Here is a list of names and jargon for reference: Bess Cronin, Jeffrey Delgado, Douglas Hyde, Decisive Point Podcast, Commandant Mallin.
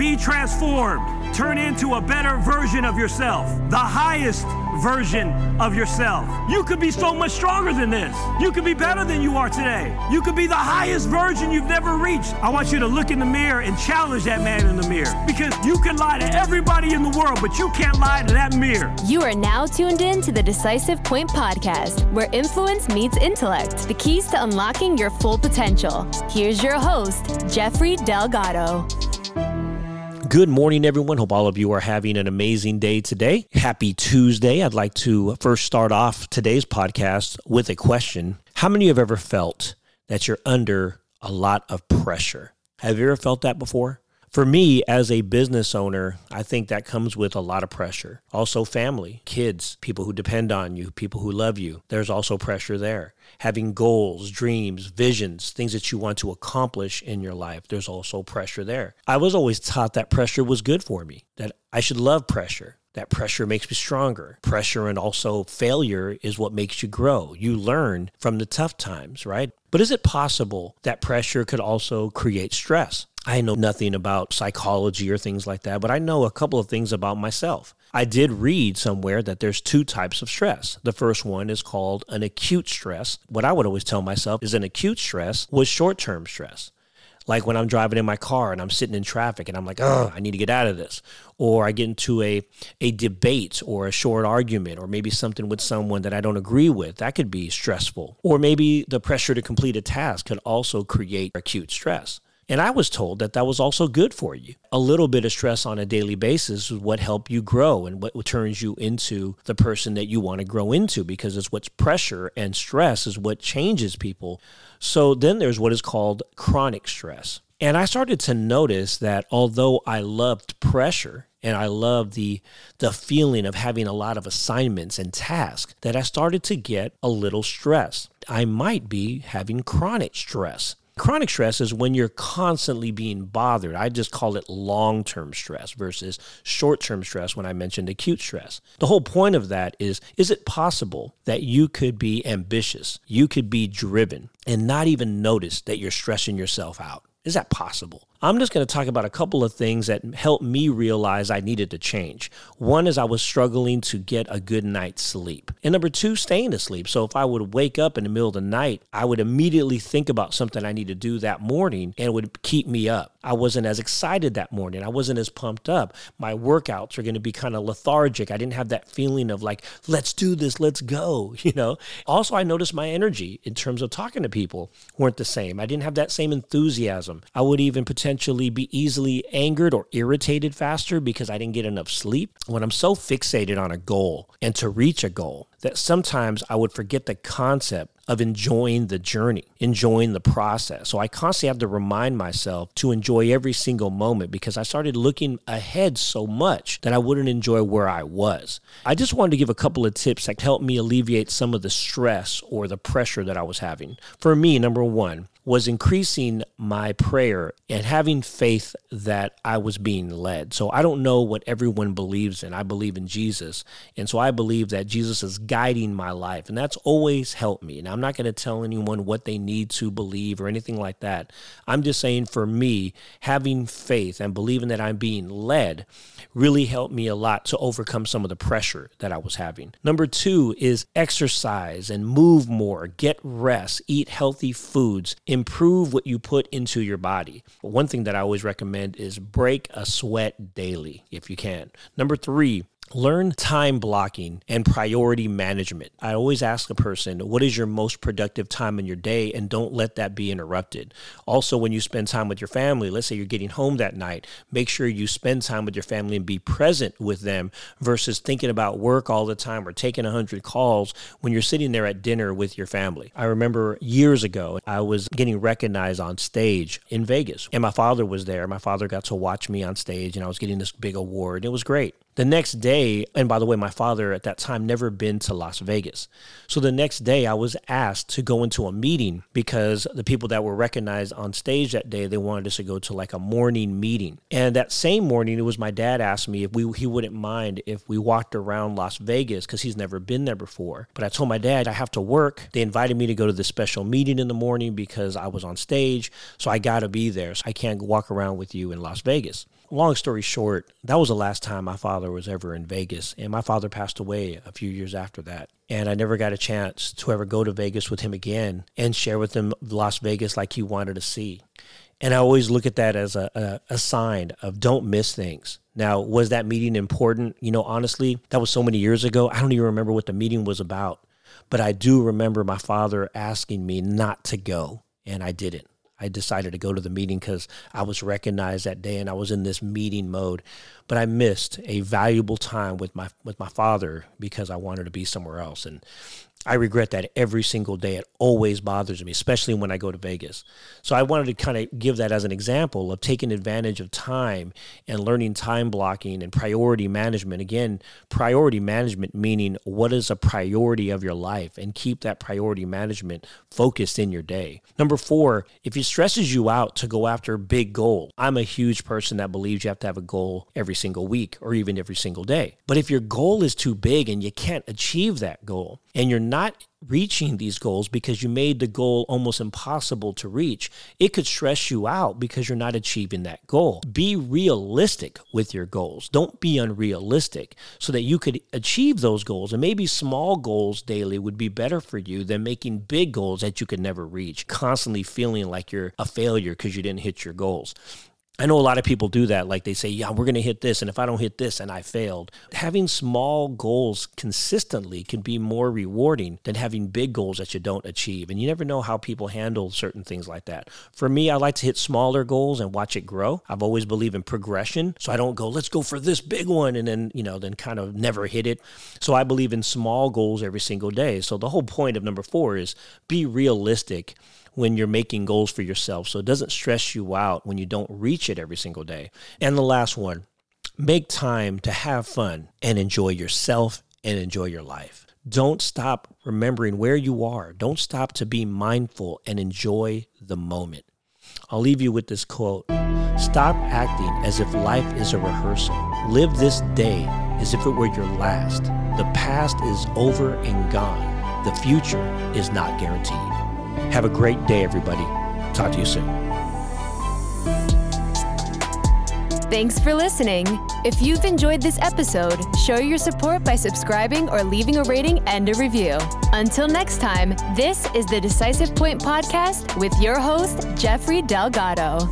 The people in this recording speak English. Be transformed. Turn into a better version of yourself. The highest version of yourself. You could be so much stronger than this. You could be better than you are today. You could be the highest version you've never reached. I want you to look in the mirror and challenge that man in the mirror, because you can lie to everybody in the world, but you can't lie to that mirror. You are now tuned in to the Decisive Point Podcast, where influence meets intellect, the keys to unlocking your full potential. Here's your host, Jeffrey Delgado. Good morning, everyone. Hope all of you are having an amazing day today. Happy Tuesday. I'd like to first start off today's podcast with a question. How many of you have ever felt that you're under a lot of pressure? Have you ever felt that before? For me, as a business owner, I think that comes with a lot of pressure. Also family, kids, people who depend on you, people who love you. There's also pressure there. Having goals, dreams, visions, things that you want to accomplish in your life. There's also pressure there. I was always taught that pressure was good for me, that I should love pressure. That pressure makes me stronger. Pressure and also failure is what makes you grow. You learn from the tough times, right? But is it possible that pressure could also create stress? I know nothing about psychology or things like that, but I know a couple of things about myself. I did read somewhere that there's two types of stress. The first one is called an acute stress. What I would always tell myself is an acute stress was short-term stress. Like when I'm driving in my car and I'm sitting in traffic and I'm like, oh, I need to get out of this. Or I get into a debate or a short argument or maybe something with someone that I don't agree with. That could be stressful. Or maybe the pressure to complete a task could also create acute stress. And I was told that that was also good for you. A little bit of stress on a daily basis is what helps you grow and what turns you into the person that you want to grow into, because it's what's pressure and stress is what changes people. So then there's what is called chronic stress. And I started to notice that although I loved pressure and I loved the feeling of having a lot of assignments and tasks, that I started to get a little stress. I might be having chronic stress. Chronic stress is when you're constantly being bothered. I just call it long-term stress versus short-term stress when I mentioned acute stress. The whole point of that is it possible that you could be ambitious, you could be driven, and not even notice that you're stressing yourself out? Is that possible? I'm just going to talk about a couple of things that helped me realize I needed to change. One is I was struggling to get a good night's sleep. And number two, staying asleep. So if I would wake up in the middle of the night, I would immediately think about something I need to do that morning, and it would keep me up. I wasn't as excited that morning. I wasn't as pumped up. My workouts are going to be kind of lethargic. I didn't have that feeling of like, let's do this, let's go, you know. Also, I noticed my energy in terms of talking to people weren't the same. I didn't have that same enthusiasm. I would even potentially be easily angered or irritated faster because I didn't get enough sleep. When I'm so fixated on a goal and to reach a goal, that sometimes I would forget the concept of enjoying the journey, enjoying the process. So I constantly have to remind myself to enjoy every single moment, because I started looking ahead so much that I wouldn't enjoy where I was. I just wanted to give a couple of tips that helped me alleviate some of the stress or the pressure that I was having. For me, number one was increasing my prayer and having faith that I was being led. So I don't know what everyone believes in. I believe in Jesus. And so I believe that Jesus is guiding my life. And that's always helped me. Now, I'm not going to tell anyone what they need to believe or anything like that. I'm just saying, for me, having faith and believing that I'm being led really helped me a lot to overcome some of the pressure that I was having. Number two is exercise and move more, get rest, eat healthy foods, improve what you put into your body. One thing that I always recommend is break a sweat daily if you can. Number three, learn time blocking and priority management. I always ask a person, what is your most productive time in your day? And don't let that be interrupted. Also, when you spend time with your family, let's say you're getting home that night, make sure you spend time with your family and be present with them versus thinking about work all the time or taking 100 calls when you're sitting there at dinner with your family. I remember years ago, I was getting recognized on stage in Vegas, and my father was there. My father got to watch me on stage, and I was getting this big award. It was great. The next day, and by the way, my father at that time never been to Las Vegas. So the next day I was asked to go into a meeting because the people that were recognized on stage that day, they wanted us to go to like a morning meeting. And that same morning, it was my dad asked me if he wouldn't mind if we walked around Las Vegas because he's never been there before. But I told my dad, I have to work. They invited me to go to this special meeting in the morning because I was on stage. So I got to be there. So I can't walk around with you in Las Vegas. long story short, that was the last time my father was ever in Vegas. And my father passed away a few years after that. And I never got a chance to ever go to Vegas with him again and share with him Las Vegas like he wanted to see. And I always look at that as a sign of don't miss things. Now, was that meeting important? You know, honestly, that was so many years ago. I don't even remember what the meeting was about. But I do remember my father asking me not to go, and I didn't. I decided to go to the meeting because I was recognized that day and I was in this meeting mode. But I missed a valuable time with my father because I wanted to be somewhere else. And I regret that every single day. It always bothers me, especially when I go to Vegas. So I wanted to kind of give that as an example of taking advantage of time and learning time blocking and priority management. Again, priority management meaning what is a priority of your life, and keep that priority management focused in your day. Number 4, if it stresses you out to go after a big goal, I'm a huge person that believes you have to have a goal every single week or even every single day. But if your goal is too big and you can't achieve that goal and you're not reaching these goals because you made the goal almost impossible to reach, it could stress you out because you're not achieving that goal. Be realistic with your goals. Don't be unrealistic, so that you could achieve those goals. And maybe small goals daily would be better for you than making big goals that you could never reach, constantly feeling like you're a failure because you didn't hit your goals. I know a lot of people do that. Like they say, yeah, we're going to hit this. And if I don't hit this and I failed, having small goals consistently can be more rewarding than having big goals that you don't achieve. And you never know how people handle certain things like that. For me, I like to hit smaller goals and watch it grow. I've always believed in progression. So I don't go, let's go for this big one. And then, then kind of never hit it. So I believe in small goals every single day. So the whole point of number 4 is be realistic when you're making goals for yourself, so it doesn't stress you out when you don't reach it every single day. And the last one, make time to have fun and enjoy yourself and enjoy your life. Don't stop remembering where you are. Don't stop to be mindful and enjoy the moment. I'll leave you with this quote. Stop acting as if life is a rehearsal. Live this day as if it were your last. The past is over and gone. The future is not guaranteed. Have a great day, everybody. Talk to you soon. Thanks for listening. If you've enjoyed this episode, show your support by subscribing or leaving a rating and a review. Until next time, this is the Decisive Point Podcast with your host, Jeffrey Delgado.